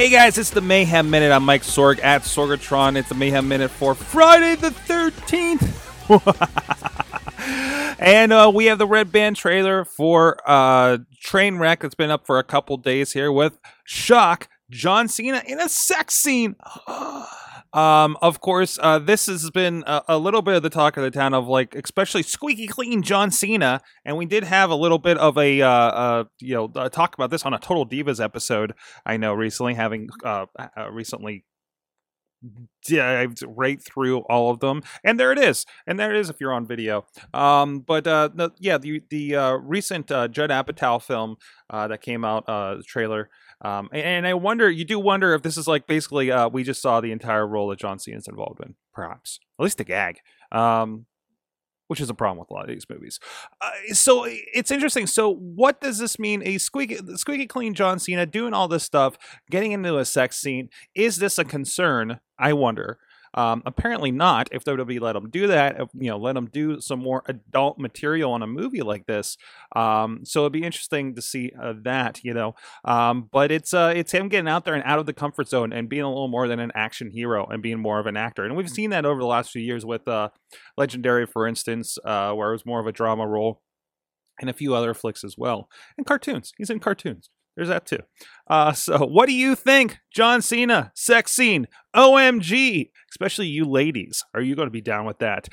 Hey guys, it's the Mayhem Minute. I'm Mike Sorg at Sorgatron. It's the Mayhem Minute for Friday the 13th. And we have the Red Band trailer for Trainwreck that's been up for a couple days here with Shock, John Cena in a sex scene. Of course, this has been a little bit of the talk of the town of, like, especially squeaky clean John Cena. And we did have a little bit of a, talk about this on a Total Divas episode. I know recently having, recently dived right through all of them. And there it is. And there it is if you're on video. The recent Judd Apatow film that came out, the trailer. And I wonder, you do wonder if this is like basically we just saw the entire role that John Cena's involved in, perhaps. At least the gag, which is a problem with a lot of these movies. So it's interesting. So what does this mean? A squeaky clean John Cena doing all this stuff, getting into a sex scene. Is this a concern? I wonder. Apparently not. If WWE let them do that, let them do some more adult material on a movie like this. So it'd be interesting to see that. But it's him getting out there and out of the comfort zone and being a little more than an action hero and being more of an actor. And we've seen that over the last few years with Legendary, for instance, where it was more of a drama role, and a few other flicks as well, and cartoons. He's in cartoons. There's that too. So what do you think? John Cena, sex scene, OMG, especially you ladies. Are you going to be down with that?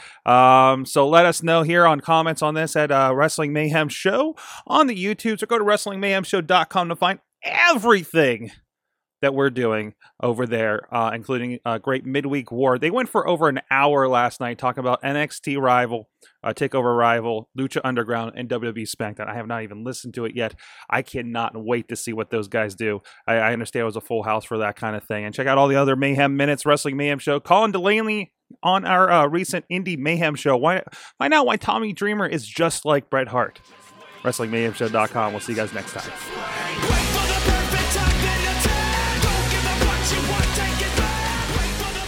So let us know here on comments on this at Wrestling Mayhem Show on the YouTubes, or go to WrestlingMayhemShow.com to find everything that we're doing over there, including a great midweek war. They went for over an hour last night talking about NXT Rival, TakeOver Rival, Lucha Underground, and WWE Spanked. I have not even listened to it yet. I cannot wait to see what those guys do. I understand it was a full house for that kind of thing. And check out all the other Mayhem Minutes, Wrestling Mayhem Show. Colin Delaney on our recent Indie Mayhem Show. Find out why Tommy Dreamer is just like Bret Hart. WrestlingMayhemShow.com. We'll see you guys next time.